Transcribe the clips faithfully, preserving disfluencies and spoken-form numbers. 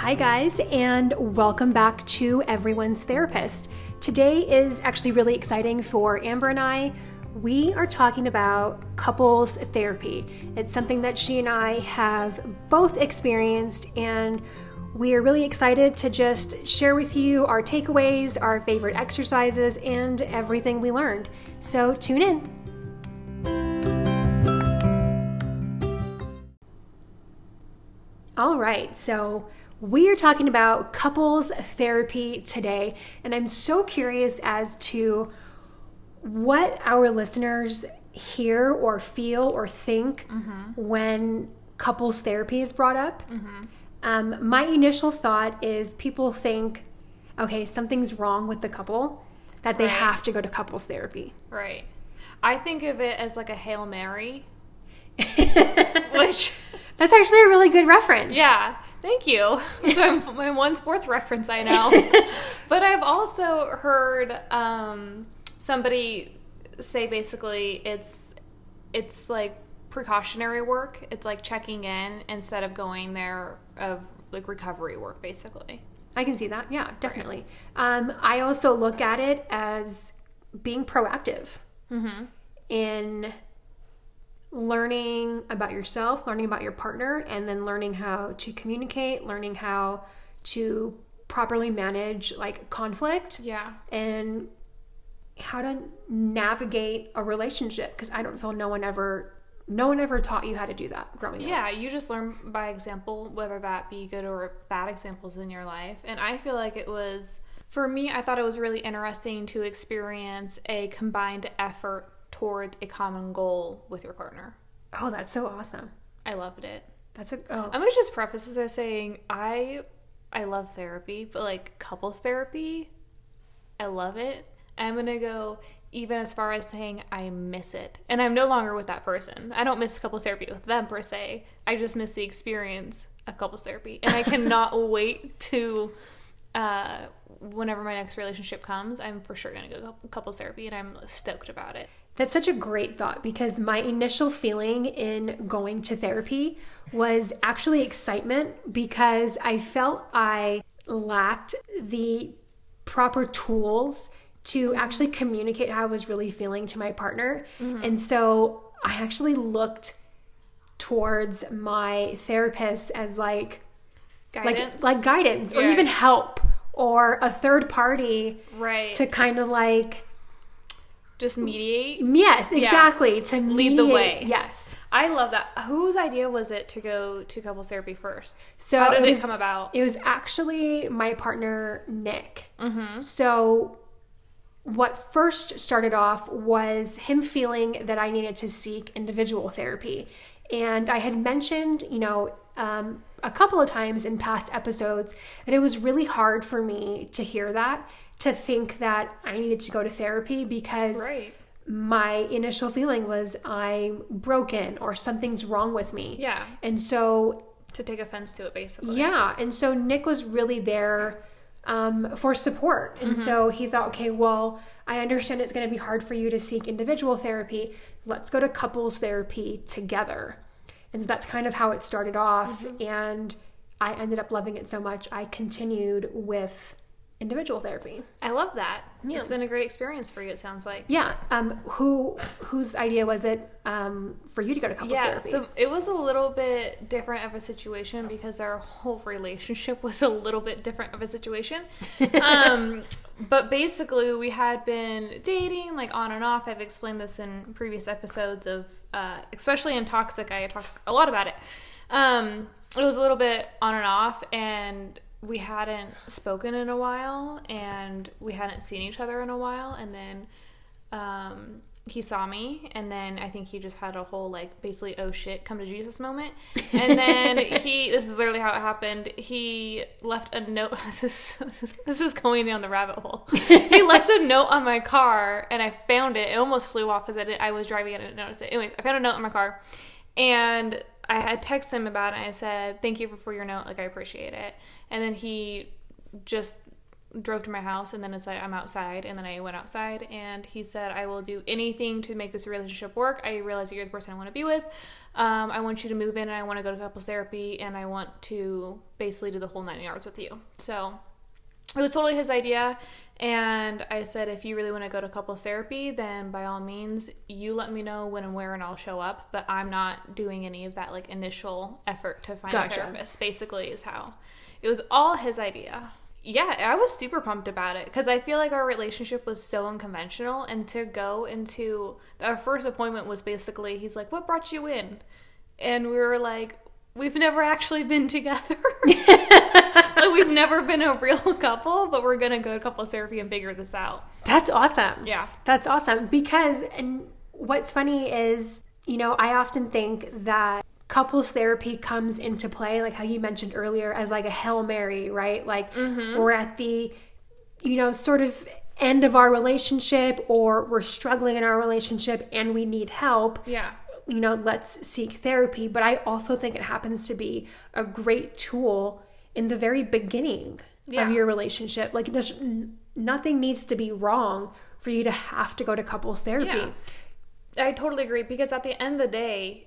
Hi guys, and welcome back to Everyone's Therapist. Today is actually really exciting for Amber and I. We are talking about couples therapy. It's something that she and I have both experienced, and we are really excited to just share with you our takeaways, our favorite exercises, and everything we learned. So tune in. All right, so we are talking about couples therapy today, and I'm so curious as to what our listeners hear or feel or think mm-hmm. when couples therapy is brought up. Mm-hmm. Um, my initial thought is people think, okay, something's wrong with the couple, that they right. have to go to couples therapy. Right. I think of it as like a Hail Mary, which... That's actually a really good reference. Yeah. Thank you. So my one sports reference I know. But I've also heard um, somebody say basically it's it's like precautionary work. It's like checking in instead of going there of like recovery work basically. I can see that. Yeah, definitely. Right. Um, I also look at it as being proactive mm-hmm. in learning about yourself, learning about your partner, and then learning how to communicate, learning how to properly manage like conflict, yeah, and how to navigate a relationship, because I don't feel no one ever no one ever taught you how to do that growing yeah, up. Yeah, you just learn by example, whether that be good or bad examples in your life. And I feel like it was, for me, I thought it was really interesting to experience a combined effort towards a common goal with your partner. Oh, that's so awesome. I loved it. That's a oh. I'm gonna just preface this by saying I I love therapy, but like couples therapy, I love it. I'm gonna go even as far as saying I miss it. And I'm no longer with that person. I don't miss couples therapy with them per se. I just miss the experience of couples therapy. And I cannot wait to uh whenever my next relationship comes, I'm for sure gonna go to couples therapy, and I'm stoked about it. That's such a great thought, because my initial feeling in going to therapy was actually excitement, because I felt I lacked the proper tools to actually communicate how I was really feeling to my partner. Mm-hmm. And so I actually looked towards my therapist as like guidance, like, like guidance yeah. or even help or a third party right. to kind of like... Just mediate? Yes, exactly. Yeah. To lead the way. Yes. I love that. Whose idea was it to go to couples therapy first? So how did it, was, it come about? It was actually my partner, Nick. Mm-hmm. So what first started off was him feeling that I needed to seek individual therapy. And I had mentioned, you know, um, a couple of times in past episodes that it was really hard for me to hear that, to think that I needed to go to therapy, because right. my initial feeling was I'm broken or something's wrong with me. Yeah. And so... To take offense to it, basically. Yeah. And so Nick was really there um, for support. And mm-hmm. so he thought, okay, well, I understand it's going to be hard for you to seek individual therapy. Let's go to couples therapy together. And so that's kind of how it started off. Mm-hmm. And I ended up loving it so much, I continued with... individual therapy. I love that. Yeah. It's been a great experience for you, it sounds like. Yeah. Um. Who whose idea was it um for you to go to couples yeah, therapy? Yeah. So it was a little bit different of a situation, because our whole relationship was a little bit different of a situation. um. But basically, we had been dating like on and off. I've explained this in previous episodes of, uh, especially in Toxic. I talk a lot about it. Um. It was a little bit on and off, and we hadn't spoken in a while, and we hadn't seen each other in a while, and then um, he saw me, and then I think he just had a whole, like, basically, oh shit, come to Jesus moment, and then he, this is literally how it happened, he left a note, this is, this is going down the rabbit hole, he left a note on my car, and I found it, it almost flew off, because I, I was driving and I didn't notice it, anyways, I found a note on my car, and... I had texted him about it, and I said, thank you for your note, like, I appreciate it. And then he just drove to my house, and then it's like, I'm outside, and then I went outside, and he said, I will do anything to make this relationship work. I realize that you're the person I want to be with. Um, I want you to move in, and I want to go to couples therapy, and I want to basically do the whole nine yards with you. So it was totally his idea, and I said, if you really want to go to couples therapy, then by all means, you let me know when and where, and I'll show up, but I'm not doing any of that, like, initial effort to find gotcha. a therapist, basically, is how. It was all his idea. Yeah, I was super pumped about it because I feel like our relationship was so unconventional, and to go into our first appointment was basically, he's like, what brought you in? And we were like, we've never actually been together. Like, we've never been a real couple, but we're going to go to couples therapy and figure this out. That's awesome. Yeah. That's awesome because, and what's funny is, you know, I often think that couples therapy comes into play, like how you mentioned earlier, as like a Hail Mary, right? Like mm-hmm. we're at the, you know, sort of end of our relationship, or we're struggling in our relationship and we need help. Yeah. You know, let's seek therapy. But I also think it happens to be a great tool in the very beginning yeah. of your relationship. Like, there's nothing needs to be wrong for you to have to go to couples therapy. Yeah. I totally agree because at the end of the day,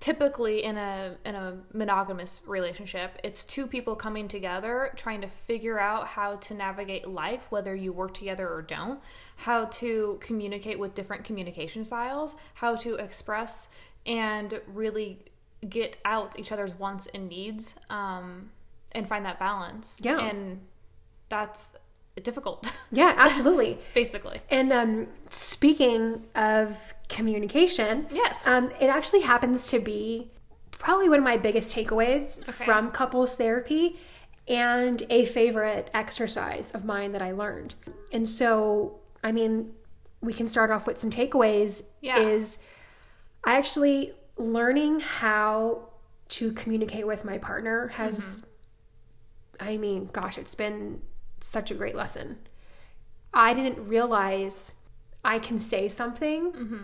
typically in a in a monogamous relationship, it's two people coming together trying to figure out how to navigate life, whether you work together or don't, how to communicate with different communication styles, how to express and really get out each other's wants and needs, um, and find that balance. Yeah. And that's difficult. Yeah, absolutely. Basically. And um, speaking of communication. Yes. Um, it actually happens to be probably one of my biggest takeaways okay. from couples therapy and a favorite exercise of mine that I learned. And so, I mean, we can start off with some takeaways. Yeah. Is I actually learning how to communicate with my partner has, mm-hmm. I mean, gosh, it's been such a great lesson. I didn't realize I can say something mm-hmm.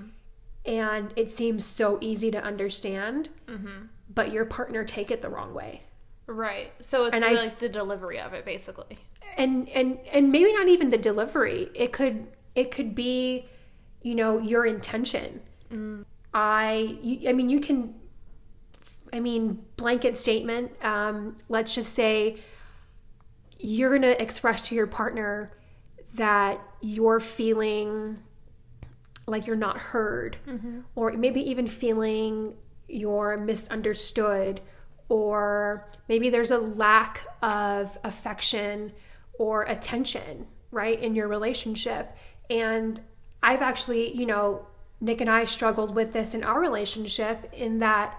and it seems so easy to understand, mm-hmm. but your partner take it the wrong way. Right. So it's really like the delivery of it, basically. And, and and maybe not even the delivery. It could it could be, you know, your intention. Mm. I you, I mean you can I mean blanket statement. Um, let's just say you're gonna express to your partner that you're feeling like you're not heard, mm-hmm. or maybe even feeling you're misunderstood, or maybe there's a lack of affection or attention, right, in your relationship. And I've actually, you know, Nick and I struggled with this in our relationship in that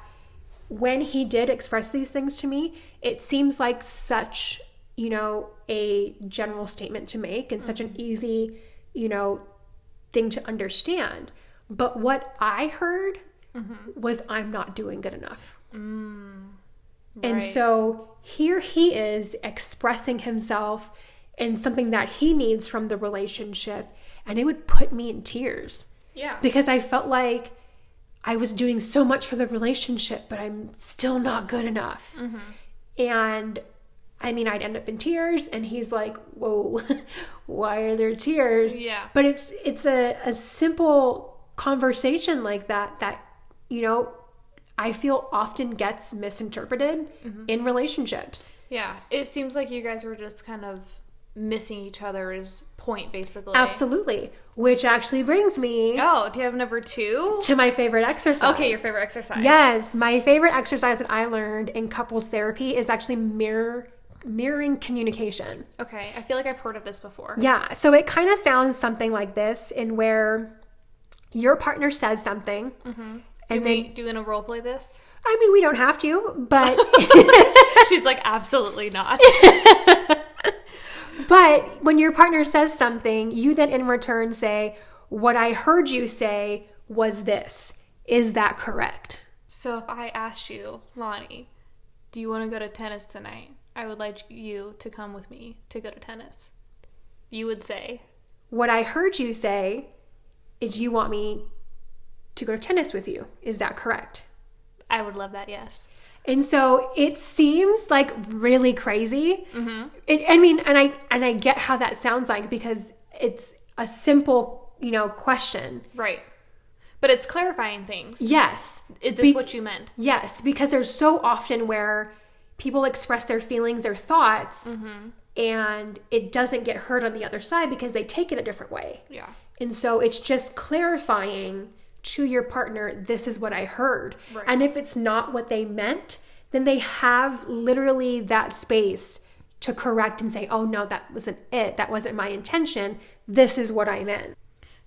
when he did express these things to me, it seems like such, you know, a general statement to make and mm-hmm. such an easy, you know, thing to understand. But what I heard mm-hmm. was, I'm not doing good enough. Mm, right. And so here he is expressing himself and something that he needs from the relationship. And it would put me in tears. Yeah. Because I felt like I was doing so much for the relationship, but I'm still not good enough. Mm-hmm. And I mean, I'd end up in tears, and he's like, whoa, why are there tears? Yeah. But it's it's a, a simple conversation like that that, you know, I feel often gets misinterpreted mm-hmm. in relationships. Yeah. It seems like you guys were just kind of missing each other's point, basically. Absolutely. Which actually brings me... Oh, do you have number two? To my favorite exercise. Okay, your favorite exercise. Yes. My favorite exercise that I learned in couples therapy is actually mirror... mirroring communication. Okay. I feel like I've heard of this before. Yeah. So it kind of sounds something like this, in where your partner says something. Mm-hmm. And do we do in a role play this? I mean, we don't have to, but... She's like, absolutely not. But when your partner says something, you then in return say, what I heard you say was this. Is that correct? So if I asked you, Lonnie, do you want to go to tennis tonight? I would like you to come with me to go to tennis. You would say, what I heard you say is you want me to go to tennis with you. Is that correct? I would love that, yes. And so it seems like really crazy. Mm-hmm. It, I mean, and I and I get how that sounds like, because it's a simple, you know, question. Right. But it's clarifying things. Yes. Is this Be- what you meant? Yes, because there's so often where people express their feelings, their thoughts, mm-hmm. and it doesn't get heard on the other side because they take it a different way. Yeah. And so it's just clarifying to your partner, this is what I heard. Right. And if it's not what they meant, then they have literally that space to correct and say, oh no, that wasn't it. That wasn't my intention. This is what I meant.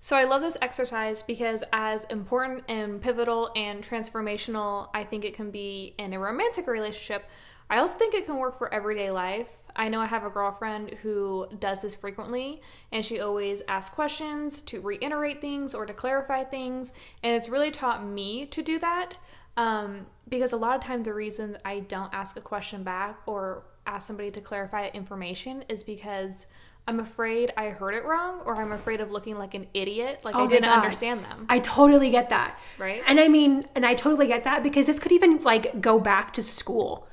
So I love this exercise because, as important and pivotal and transformational I think it can be in a romantic relationship, I also think it can work for everyday life. I know I have a girlfriend who does this frequently, and she always asks questions to reiterate things or to clarify things, and it's really taught me to do that, um, because a lot of times the reason I don't ask a question back or ask somebody to clarify information is because I'm afraid I heard it wrong, or I'm afraid of looking like an idiot, like oh I didn't God. understand them. I totally get that. Right? And I mean, and I totally get that, because this could even like go back to school.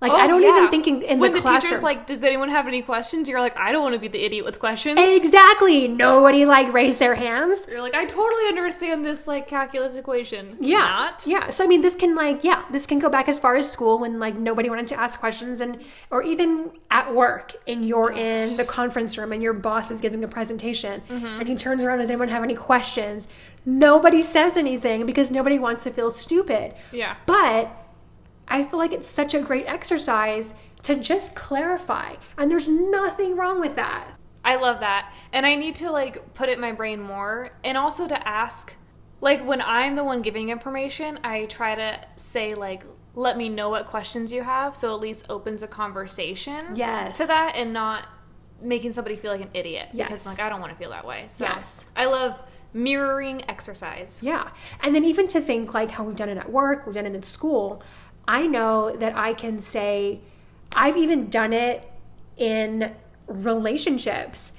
Like, oh, I don't yeah. even think in, in the, the classroom. When the teacher's like, does anyone have any questions? You're like, I don't want to be the idiot with questions. Exactly. Nobody, like, raised their hands. You're like, I totally understand this, like, calculus equation. Yeah. Not. Yeah. So, I mean, this can, like, yeah, this can go back as far as school when, like, nobody wanted to ask questions. And or even at work, and you're in the conference room and your boss is giving a presentation. Mm-hmm. And he turns around, does anyone have any questions? Nobody says anything because nobody wants to feel stupid. Yeah. But I feel like it's such a great exercise to just clarify. And there's nothing wrong with that. I love that. And I need to, like, put it in my brain more. And also to ask, like, when I'm the one giving information, I try to say, like, let me know what questions you have. So at least opens a conversation yes. to that, and not making somebody feel like an idiot. Yes. Because, like, I don't want to feel that way. So yes. I love mirroring exercise. Yeah. And then even to think, like, how we've done it at work, we've done it in school. I know that I can say, I've even done it in relationships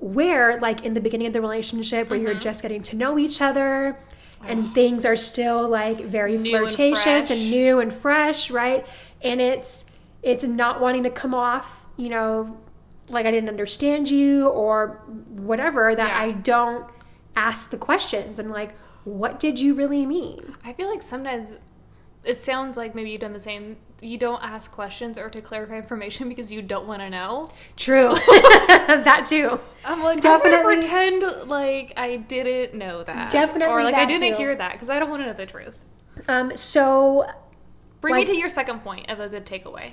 where, like, in the beginning of the relationship where mm-hmm. you're just getting to know each other and oh. things are still, like, very new flirtatious and, and new and fresh, right? And it's it's not wanting to come off, you know, like I didn't understand you or whatever, that yeah. I don't ask the questions and, like, what did you really mean? I feel like sometimes it sounds like maybe you've done the same. You don't ask questions or to clarify information because you don't want to know. True. That too. I'm like, definitely I'm gonna pretend like I didn't know that. Definitely. Or like that I didn't too. hear that, because I don't want to know the truth. Um. So, bring like, me to your second point of a good takeaway.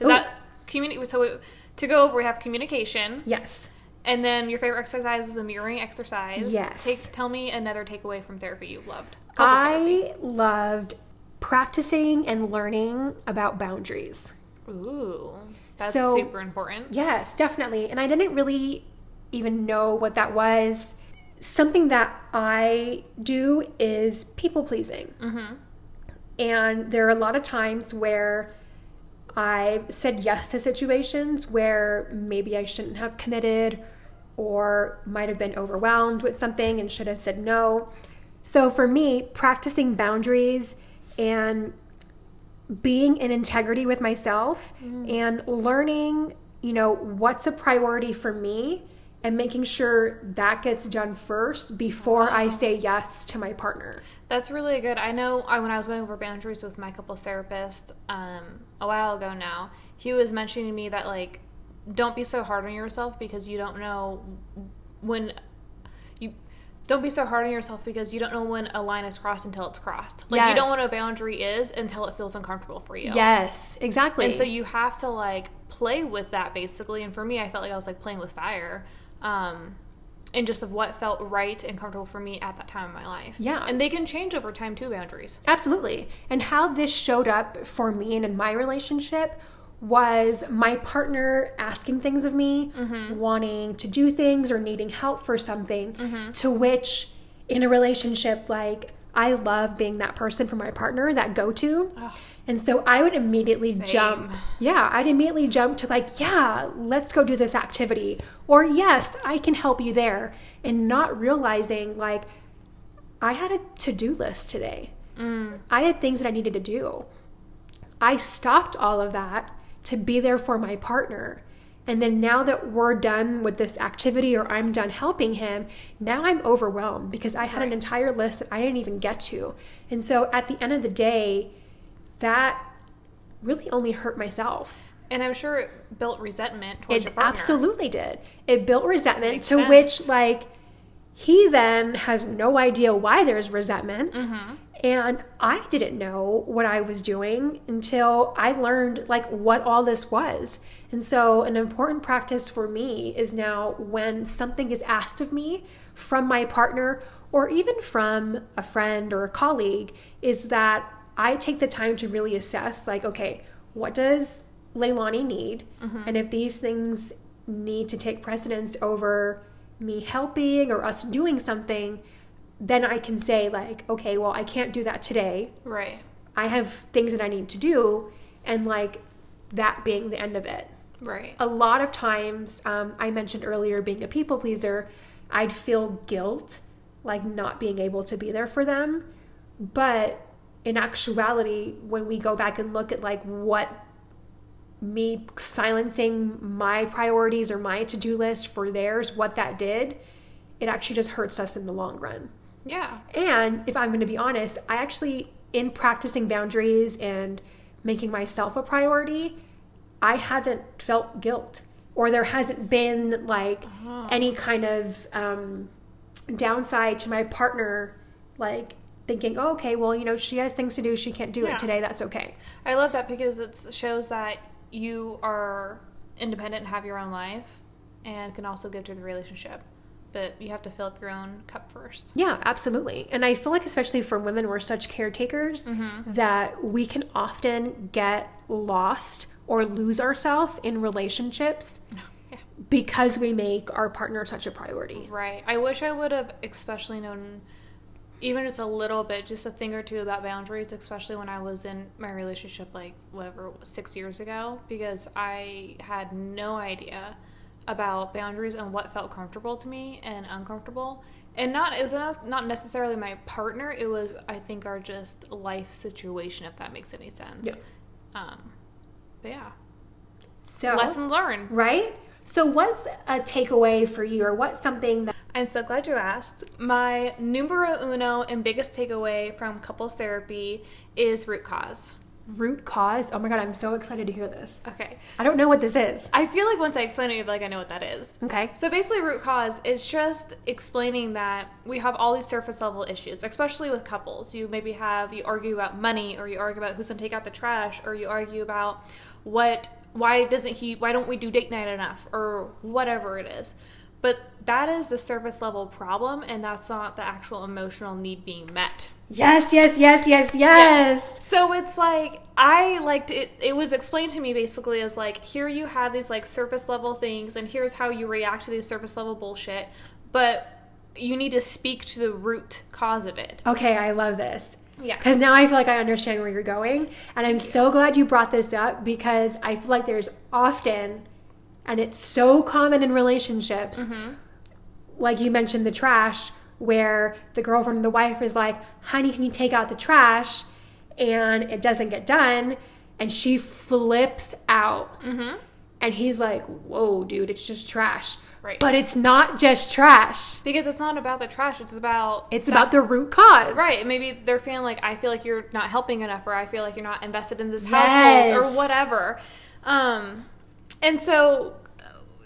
Is that communi- So we, to go over, we have communication. Yes. And then your favorite exercise was the mirroring exercise. Yes. Take, tell me another takeaway from therapy you loved. Compass I therapy. loved. Practicing and learning about boundaries. Ooh, that's so, super important. Yes, definitely. And I didn't really even know what that was. Something that I do is people pleasing. Mm-hmm. And there are a lot of times where I said yes to situations where maybe I shouldn't have committed, or might have been overwhelmed with something and should have said no. So for me, practicing boundaries and being in integrity with myself mm. and learning, you know, what's a priority for me, and making sure that gets done first before wow. I say yes to my partner. That's really good. I know I, when I was going over boundaries with my couples therapist um, a while ago now, he was mentioning to me that, like, don't be so hard on yourself because you don't know when... Don't be so hard on yourself because you don't know when a line is crossed until it's crossed. Like, yes. you don't know what a boundary is until it feels uncomfortable for you. Yes, exactly. And so you have to, like, play with that, basically. And for me, I felt like I was, like, playing with fire. Um, and just of what felt right and comfortable for me at that time in my life. Yeah. And they can change over time, too, boundaries. Absolutely. And how this showed up for me and in my relationship was my partner asking things of me, mm-hmm. wanting to do things or needing help for something, mm-hmm. to which in a relationship, like, I love being that person for my partner, that go-to. Oh, and so I would immediately same. jump. Yeah, I'd immediately jump to, like, yeah, let's go do this activity. Or yes, I can help you there. And not realizing, like, I had a to-do list today. Mm. I had things that I needed to do. I stopped all of that to be there for my partner. And then now that we're done with this activity or I'm done helping him, now I'm overwhelmed because I had right. an entire list that I didn't even get to. And so at the end of the day, that really only hurt myself. And I'm sure it built resentment towards it your partner. It absolutely did. It built resentment Makes to sense. Which, like, he then has no idea why there's resentment. Mm-hmm. And I didn't know what I was doing until I learned, like, what all this was. And so an important practice for me is now when something is asked of me from my partner or even from a friend or a colleague is that I take the time to really assess, like, okay, what does Leilani need? Mm-hmm. And if these things need to take precedence over me helping or us doing something, then I can say, like, okay, well, I can't do that today. Right. I have things that I need to do, and, like, that being the end of it. Right. A lot of times, um, I mentioned earlier being a people pleaser, I'd feel guilt, like, not being able to be there for them. But in actuality, when we go back and look at, like, what me silencing my priorities or my to-do list for theirs, what that did, it actually just hurts us in the long run. Yeah. And if I'm going to be honest, I actually, in practicing boundaries and making myself a priority, I haven't felt guilt, or there hasn't been, like, uh-huh. any kind of um, downside to my partner, like, thinking, oh, okay, well, you know, she has things to do, she can't do yeah. it today, that's okay. I love that because it shows that you are independent and have your own life and can also give to the relationship. But you have to fill up your own cup first. Yeah, absolutely. And I feel like, especially for women, we're such caretakers mm-hmm. that we can often get lost or lose ourselves in relationships yeah. because we make our partner such a priority. Right. I wish I would have especially known even just a little bit, just a thing or two about boundaries, especially when I was in my relationship, like, whatever, six years ago, because I had no idea about boundaries and what felt comfortable to me and uncomfortable. And not it was not necessarily my partner. It was, I think, our just life situation, if that makes any sense. Yeah. Um, but yeah. So lesson learned. Right? So what's a takeaway for you, or what's something that... I'm so glad you asked. My numero uno and biggest takeaway from couples therapy is root cause. Root cause? Oh my God, I'm so excited to hear this. Okay. I don't know what this is. I feel like once I explain it, you'll be like, I know what that is. Okay. So basically, root cause is just explaining that we have all these surface level issues, especially with couples. You maybe have, you argue about money, or you argue about who's going to take out the trash, or you argue about what, why doesn't he, why don't we do date night enough, or whatever it is. But that is the surface level problem, and that's not the actual emotional need being met. Yes, yes, yes, yes, yes. yes. So it's like, I liked it. It was explained to me basically as like, here you have these like surface level things, and here's how you react to these surface level bullshit, but you need to speak to the root cause of it. Okay, I love this. Yeah. Because now I feel like I understand where you're going, and I'm so glad you brought this up, because I feel like there's often, and it's so common in relationships, mm-hmm. like you mentioned the trash, where the girlfriend and the wife is like, honey, can you take out the trash? And it doesn't get done, and she flips out. Mm-hmm. And he's like, whoa, dude, it's just trash. Right. But it's not just trash. Because it's not about the trash. It's about... It's that, about the root cause. Right. Maybe they're feeling like, I feel like you're not helping enough, or I feel like you're not invested in this yes. household, or whatever. Um, and so...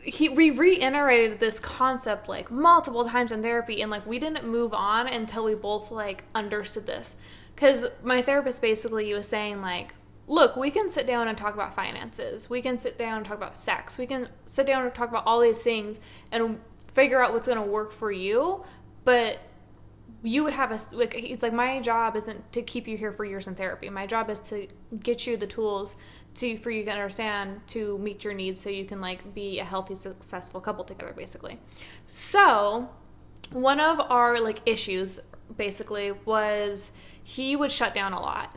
He, we reiterated this concept like multiple times in therapy, and like we didn't move on until we both like understood this. Because my therapist basically was saying like, look, we can sit down and talk about finances. We can sit down and talk about sex. We can sit down and talk about all these things and figure out what's going to work for you. But you would have a, like, it's like my job isn't to keep you here for years in therapy. My job is to get you the tools to, for you to understand, to meet your needs so you can like be a healthy, successful couple together, basically. So one of our like issues basically was he would shut down a lot,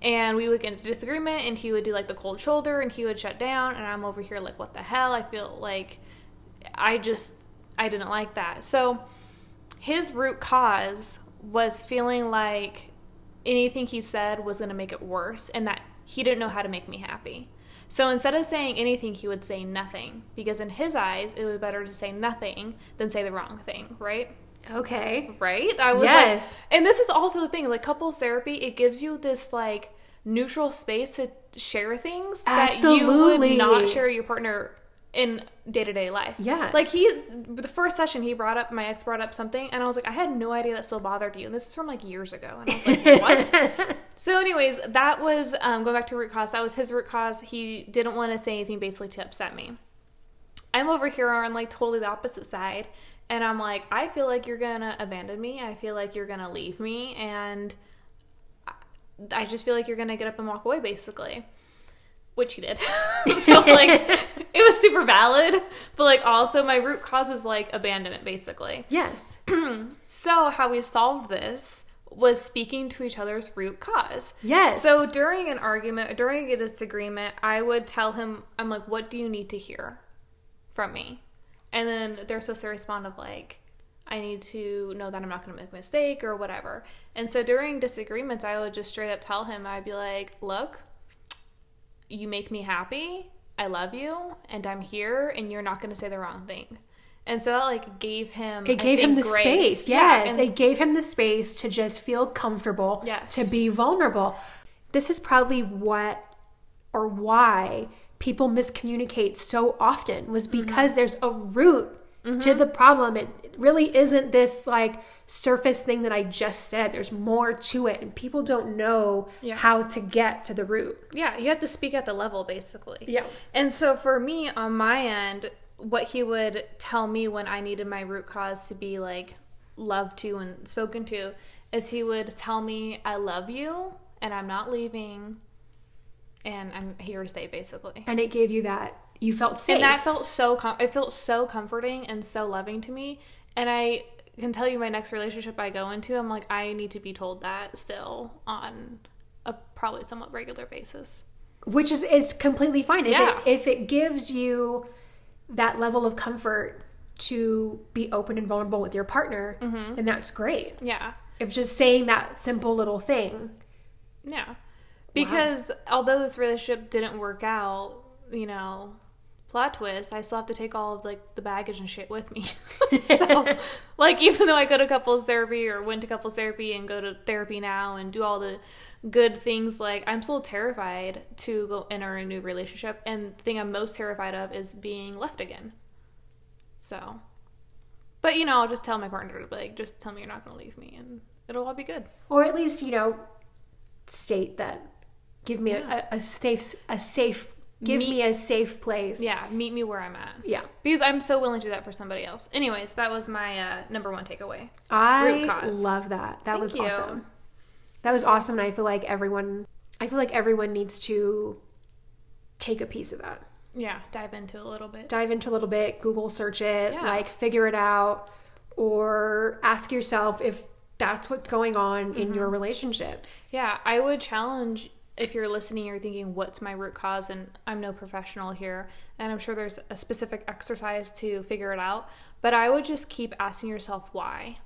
and we would get into disagreement, and he would do like the cold shoulder, and he would shut down, and I'm over here like, what the hell? I feel like I just, I didn't like that. So his root cause was feeling like anything he said was going to make it worse, and that he didn't know how to make me happy. So instead of saying anything, he would say nothing, because in his eyes, it was better to say nothing than say the wrong thing, right? Okay. Right? I was yes. Like, and this is also the thing, like couples therapy, it gives you this like neutral space to share things Absolutely. That you would not share your partner in day-to-day life. Yes. Like he, the first session he brought up, my ex brought up something, and I was like, I had no idea that still bothered you. And this is from like years ago. And I was like, what? So anyways, that was, um, going back to root cause, that was his root cause. He didn't want to say anything basically to upset me. I'm over here on like totally the opposite side. And I'm like, I feel like you're going to abandon me. I feel like you're going to leave me. And I just feel like you're going to get up and walk away basically. Which he did. So, like, it was super valid. But, like, also my root cause was, like, abandonment, basically. Yes. So how we solved this was speaking to each other's root cause. Yes. So during an argument, during a disagreement, I would tell him, I'm like, what do you need to hear from me? And then they're supposed to respond of, like, I need to know that I'm not going to make a mistake or whatever. And so during disagreements, I would just straight up tell him, I'd be like, look, you make me happy, I love you, and I'm here, and you're not going to say the wrong thing. And so that, like, gave him, It gave I think, him the grace. Space, yes. Yeah, it gave him the space to just feel comfortable, yes. to be vulnerable. This is probably what or why people miscommunicate so often, was because mm-hmm. there's a root mm-hmm. to the problem. It really isn't this, like, surface thing that I just said. There's more to it, and people don't know yeah. how to get to the root. Yeah, you have to speak at the level, basically. Yeah. And so for me, on my end, what he would tell me when I needed my root cause to be, like, loved to and spoken to, is he would tell me, I love you, and I'm not leaving, and I'm here to stay, basically. And it gave you that. You felt safe. And that felt so, com- it felt so comforting and so loving to me. And I can tell you my next relationship I go into, I'm like, I need to be told that still on a probably somewhat regular basis. Which is, it's completely fine. If, yeah. it, if it gives you that level of comfort to be open and vulnerable with your partner, mm-hmm. then that's great. Yeah. If just saying that simple little thing. Yeah. Because wow. although this relationship didn't work out, you know, plot twist, I still have to take all of, like, the baggage and shit with me. So, like, even though I go to couples therapy or went to couples therapy and go to therapy now and do all the good things, like, I'm still terrified to go enter a new relationship. And the thing I'm most terrified of is being left again. So, but, you know, I'll just tell my partner, like, just tell me you're not going to leave me and it'll all be good. Or at least, you know, state that. Give me yeah. a, a safe, a safe Give meet, me a safe place. Yeah, meet me where I'm at. Yeah. Because I'm so willing to do that for somebody else. Anyways, that was my uh, number one takeaway. I love that. That Thank was you. awesome. That was awesome, and I feel like everyone, I feel like everyone needs to take a piece of that. Yeah, dive into it a little bit. Dive into a little bit, Google search it, yeah. like figure it out, or ask yourself if that's what's going on mm-hmm. in your relationship. Yeah, I would challenge if you're listening, you're thinking, what's my root cause? And I'm no professional here. And I'm sure there's a specific exercise to figure it out. But I would just keep asking yourself why.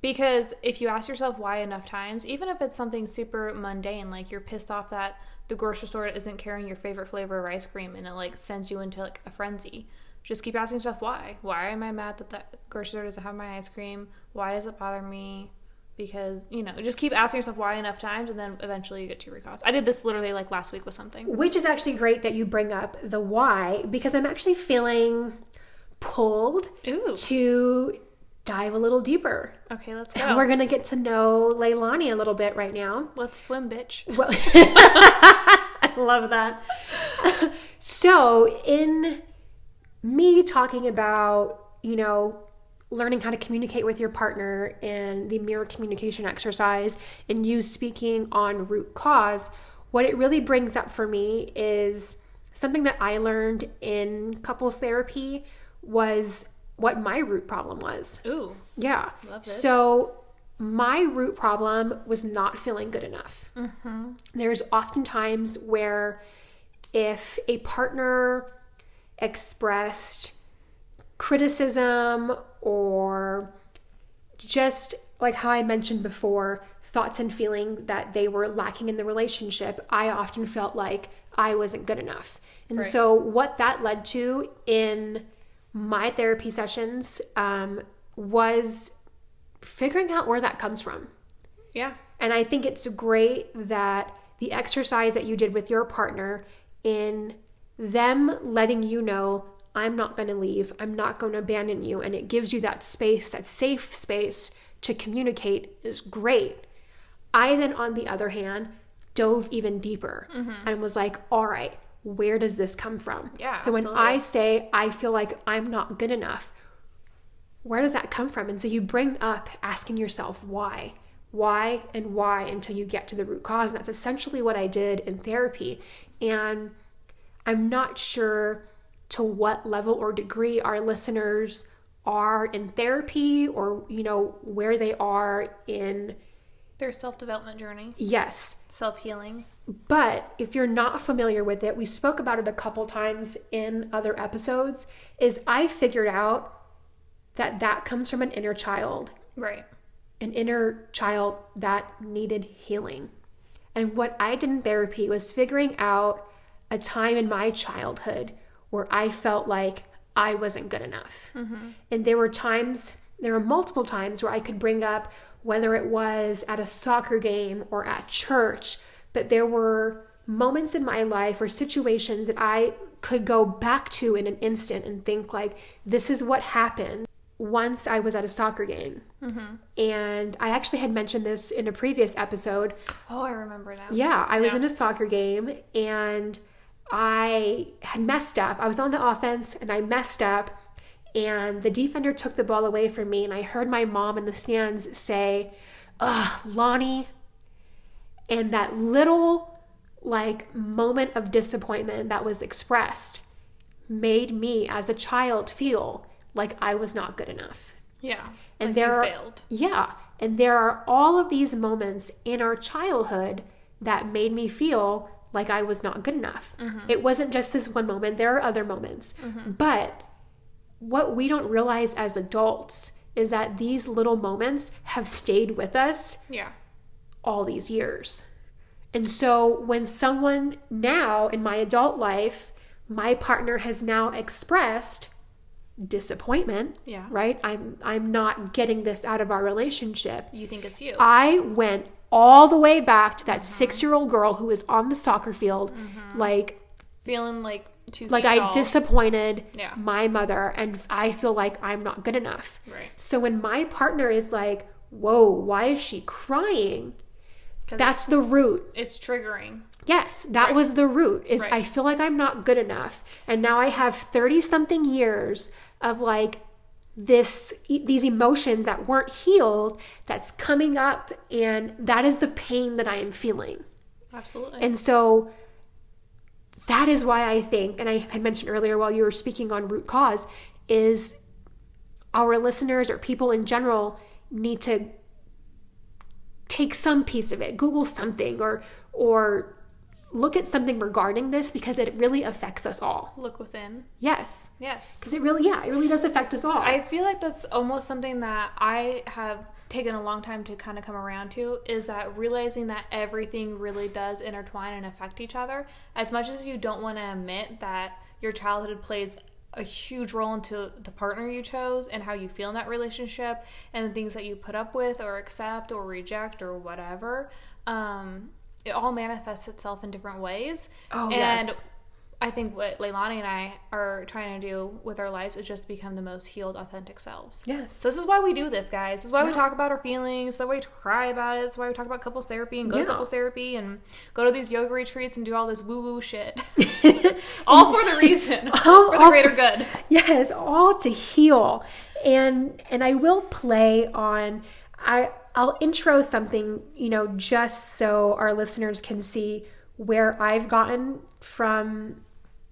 Because if you ask yourself why enough times, even if it's something super mundane, like you're pissed off that the grocery store isn't carrying your favorite flavor of ice cream and it like sends you into like a frenzy. Just keep asking yourself why. Why am I mad that the grocery store doesn't have my ice cream? Why does it bother me? Because, you know, just keep asking yourself why enough times, and then eventually you get to your root cause. I did this literally, like, last week with something. Which is actually great that you bring up the why, because I'm actually feeling pulled Ooh. to dive a little deeper. Okay, let's go. And we're going to get to know Leilani a little bit right now. Let's swim, bitch. Well, I love that. So, in me talking about, you know, learning how to communicate with your partner and the mirror communication exercise and you speaking on root cause, what it really brings up for me is something that I learned in couples therapy was what my root problem was. Ooh. Yeah. Love this. So my root problem was not feeling good enough. Mm-hmm. There's often times where if a partner expressed criticism or just like how I mentioned before, thoughts and feeling that they were lacking in the relationship, I often felt like I wasn't good enough. And right. so what that led to in my therapy sessions um, was figuring out where that comes from. Yeah. And I think it's great that the exercise that you did with your partner in them letting you know, I'm not going to leave, I'm not going to abandon you, and it gives you that space, that safe space to communicate, is great. I then, on the other hand, dove even deeper mm-hmm. and was like, all right, where does this come from? Yeah, so when absolutely. I say I feel like I'm not good enough, where does that come from? And so you bring up asking yourself why, why, and why until you get to the root cause. And that's essentially what I did in therapy. And I'm not sure to what level or degree our listeners are in therapy, or, you know, where they are in their self-development journey. Yes. Self-healing. But if you're not familiar with it, we spoke about it a couple times in other episodes, is I figured out that that comes from an inner child. Right. An inner child that needed healing. And what I did in therapy was figuring out a time in my childhood where I felt like I wasn't good enough. Mm-hmm. And there were times, there were multiple times where I could bring up, whether it was at a soccer game or at church, but there were moments in my life or situations that I could go back to in an instant and think like, this is what happened once I was at a soccer game. Mm-hmm. And I actually had mentioned this in a previous episode. Oh, I remember now. Yeah, I yeah. was in a soccer game and I had messed up. I was on the offense and I messed up, and the defender took the ball away from me, and I heard my mom in the stands say, ugh, Lonnie. And that little like moment of disappointment that was expressed made me as a child feel like I was not good enough. Yeah. And like there you are, failed. Yeah. And there are all of these moments in our childhood that made me feel like I was not good enough. Mm-hmm. It wasn't just this one moment. There are other moments. Mm-hmm. But what we don't realize as adults is that these little moments have stayed with us yeah. all these years. And so when someone now in my adult life, my partner has now expressed disappointment, yeah. right? I'm I'm not getting this out of our relationship. You think it's you. I went all the way back to that mm-hmm. six-year-old girl who was on the soccer field, mm-hmm. like feeling like two feet like tall. I disappointed yeah. my mother, and I feel like I'm not good enough. Right. So when my partner is like, "Whoa, why is she crying?" That's the root. It's triggering. Yes, that right. was the root. Is right. I feel like I'm not good enough, and now I have thirty-something years of like. This these emotions that weren't healed that's coming up, and that is the pain that I am feeling. Absolutely. And so that is why I think, and I had mentioned earlier while you were speaking on root cause, is our listeners or people in general need to take some piece of it, Google something or or look at something regarding this, because it really affects us all. Look within. Yes. Yes. Because it really, yeah, it really does affect us all. I feel like that's almost something that I have taken a long time to kind of come around to, is that realizing that everything really does intertwine and affect each other. As much as you don't want to admit that your childhood plays a huge role into the partner you chose and how you feel in that relationship and the things that you put up with or accept or reject or whatever, um... it all manifests itself in different ways. Oh, and yes. I think what Leilani and I are trying to do with our lives is just become the most healed, authentic selves. Yes. So this is why we do this, guys. This is why yeah. we talk about our feelings. This is why we cry about it. This is why we talk about couples therapy and go yeah. to couples therapy and go to these yoga retreats and do all this woo-woo shit. All for the reason. all, for the all greater for, good. Yes, all to heal. And and I will play on... I. I'll intro something, you know, just so our listeners can see where I've gotten from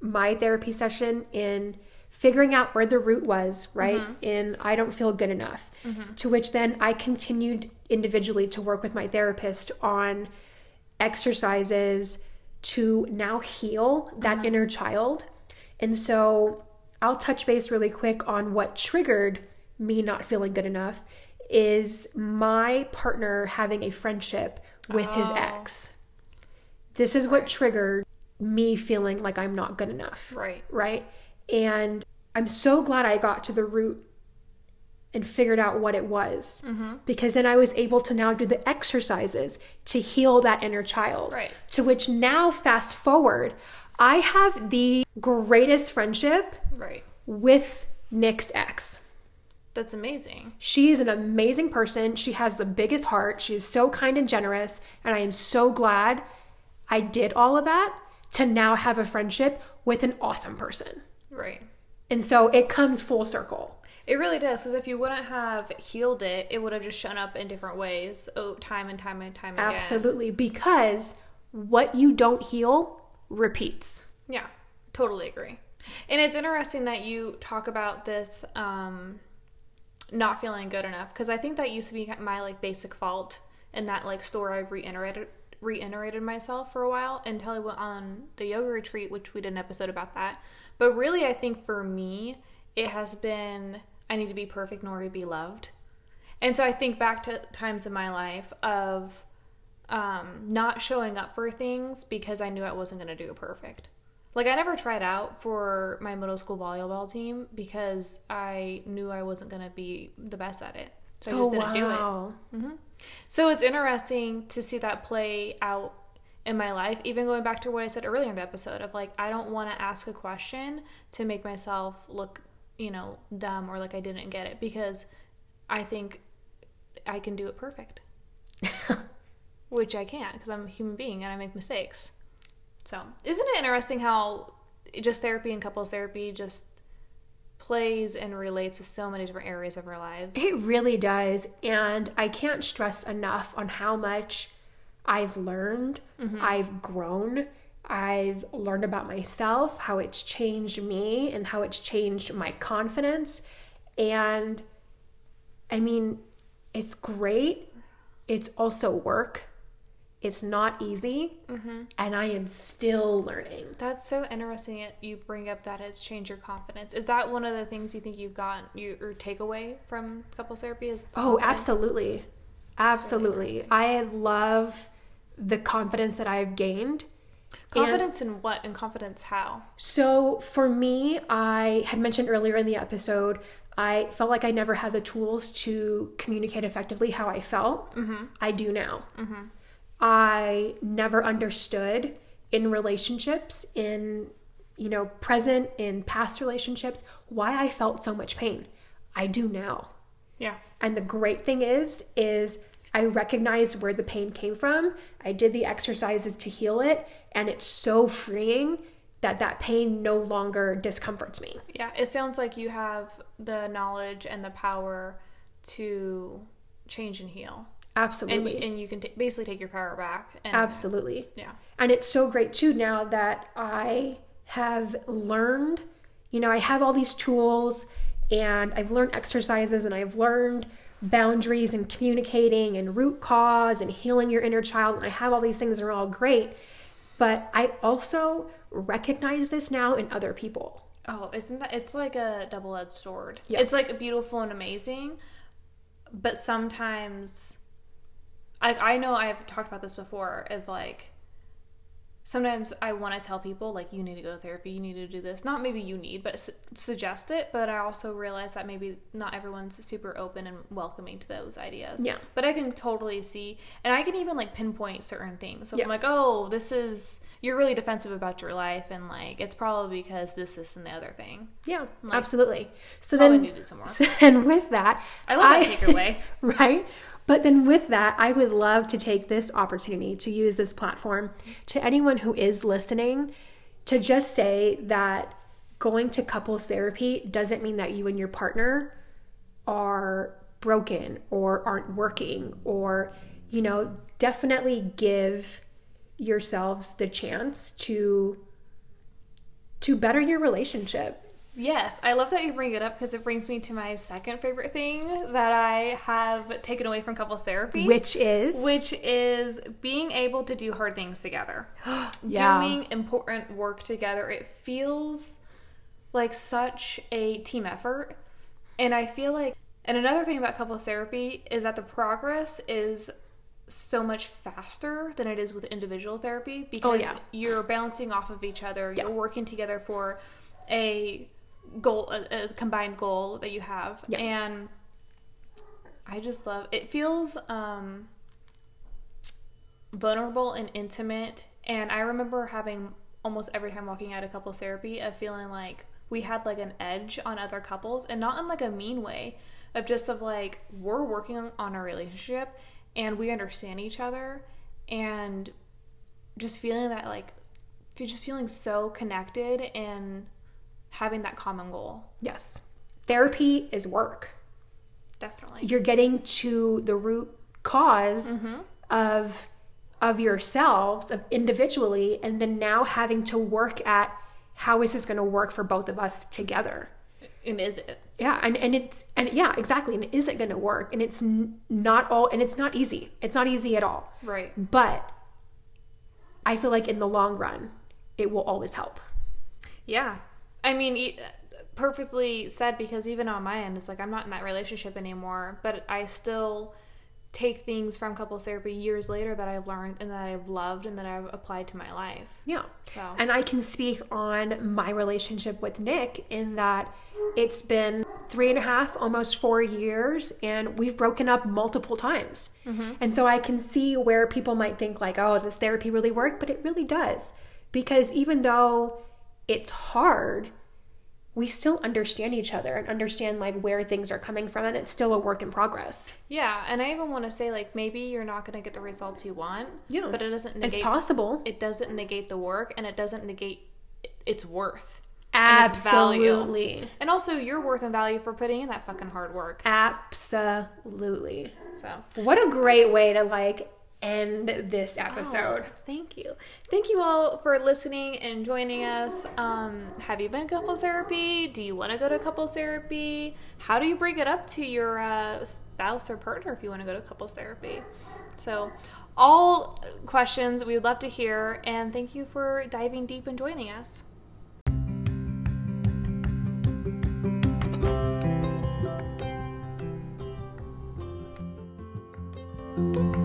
my therapy session in figuring out where the root was, right? Mm-hmm. In I don't feel good enough, mm-hmm. to which then I continued individually to work with my therapist on exercises to now heal that mm-hmm. inner child. And so I'll touch base really quick on what triggered me not feeling good enough. is my partner having a friendship with oh. his ex. This is right. what triggered me feeling like I'm not good enough. Right. Right? And I'm so glad I got to the root and figured out what it was. Mm-hmm. Because then I was able to now do the exercises to heal that inner child. Right. To which now, fast forward, I have the greatest friendship right. with Nick's ex. That's amazing. She is an amazing person. She has the biggest heart. She is so kind and generous. And I am so glad I did all of that to now have a friendship with an awesome person. Right. And so it comes full circle. It really does, because if you wouldn't have healed it, it would have just shown up in different ways oh, time and time and time again. Absolutely, because what you don't heal repeats. Yeah, totally agree. And it's interesting that you talk about this um, not feeling good enough, because I think that used to be my like basic fault, and that like story I've reiterated, reiterated myself for a while until I went on the yoga retreat, which we did an episode about that. But really, I think for me, it has been... I need to be perfect in order to be loved. And so I think back to times in my life of um, not showing up for things because I knew I wasn't going to do it perfect. Like, I never tried out for my middle school volleyball team because I knew I wasn't going to be the best at it. So I just oh, didn't wow. do it. Mm-hmm. So it's interesting to see that play out in my life, even going back to what I said earlier in the episode of, like, I don't want to ask a question to make myself look, you know, dumb or like I didn't get it, because I think I can do it perfect, which I can't, because I'm a human being and I make mistakes. So isn't it interesting how just therapy and couples therapy just plays and relates to so many different areas of our lives? It really does. And I can't stress enough on how much I've learned, mm-hmm. I've grown, I've learned about myself, how it's changed me and how it's changed my confidence. And I mean, it's great. It's also work. It's not easy. Mm-hmm. And I am still learning. That's so interesting that you bring up that it's changed your confidence. Is that one of the things you think you've gotten, you, your takeaway from couples therapy? Is oh, confidence? Absolutely. Absolutely. I love the confidence that I've gained. Confidence and, in what and confidence how? So for me, I had mentioned earlier in the episode, I felt like I never had the tools to communicate effectively how I felt. Mm-hmm. I do now. Mm-hmm. I never understood in relationships, in, you know, present and past relationships, why I felt so much pain. I do now. Yeah. And the great thing is, is I recognized where the pain came from. I did the exercises to heal it. And it's so freeing that that pain no longer discomforts me. Yeah. It sounds like you have the knowledge and the power to change and heal. Absolutely. And, and you can t- basically take your power back. And, absolutely. Yeah. And it's so great too now that I have learned, you know, I have all these tools and I've learned exercises and I've learned boundaries and communicating and root cause and healing your inner child. And I have all these things that are all great. But I also recognize this now in other people. Oh, isn't that, it's like a double-edged sword. Yeah. It's like beautiful and amazing, but sometimes, like, I know I've talked about this before, of like, sometimes I want to tell people, like, you need to go to therapy, you need to do this. Not maybe you need, but su- suggest it. But I also realize that maybe not everyone's super open and welcoming to those ideas. Yeah. But I can totally see, and I can even, like, pinpoint certain things. So yeah. I'm like, oh, this is, you're really defensive about your life, and, like, it's probably because this, this, and the other thing. Yeah, like, absolutely. So then, need to do some more. So, and with that. I love I, that takeaway. Right? But then with that, I would love to take this opportunity to use this platform to anyone who is listening to just say that going to couples therapy doesn't mean that you and your partner are broken or aren't working, or, you know, definitely give yourselves the chance to to better your relationship. Yes, I love that you bring it up, because it brings me to my second favorite thing that I have taken away from couples therapy. Which is? Which is being able to do hard things together. Yeah. Doing important work together. It feels like such a team effort. And I feel like And another thing about couples therapy is that the progress is so much faster than it is with individual therapy, because oh, yeah. you're bouncing off of each other. Yeah. You're working together for a goal, a, a combined goal that you have. Yeah. And I just love, it feels um, vulnerable and intimate. And I remember having almost every time walking out of couples therapy of feeling like we had like an edge on other couples, and not in like a mean way, of just of like, we're working on a relationship and we understand each other, and just feeling that, like, just feeling so connected and having that common goal. Yes. Therapy is work. Definitely. You're getting to the root cause mm-hmm. of of yourselves, of individually, and then now having to work at how is this going to work for both of us together. And is it? Yeah, and, and it's, and yeah, exactly. And is it going to work? And it's not all, and it's not easy. It's not easy at all. Right. But I feel like in the long run, it will always help. Yeah. I mean, perfectly said, because even on my end, it's like, I'm not in that relationship anymore, but I still take things from couples therapy years later that I've learned and that I've loved and that I've applied to my life. Yeah. So. And I can speak on my relationship with Nick in that it's been three and a half, almost four years, and we've broken up multiple times. Mm-hmm. And so I can see where people might think like, oh, does therapy really work? But it really does. Because even though it's hard, we still understand each other and understand like where things are coming from, and it's still a work in progress. Yeah, and I even want to say, like, maybe you're not going to get the results you want, yeah, but it doesn't negate, it's possible. It doesn't negate the work, and it doesn't negate its worth. Absolutely. And, its and also your worth and value for putting in that fucking hard work. Absolutely. So, what a great way to like end this episode. Oh, thank you. Thank you all for listening and joining us. Um, have you been to couples therapy? Do you want to go to couples therapy? How do you bring it up to your uh, spouse or partner if you want to go to couples therapy? So all questions we would love to hear, and thank you for diving deep and joining us.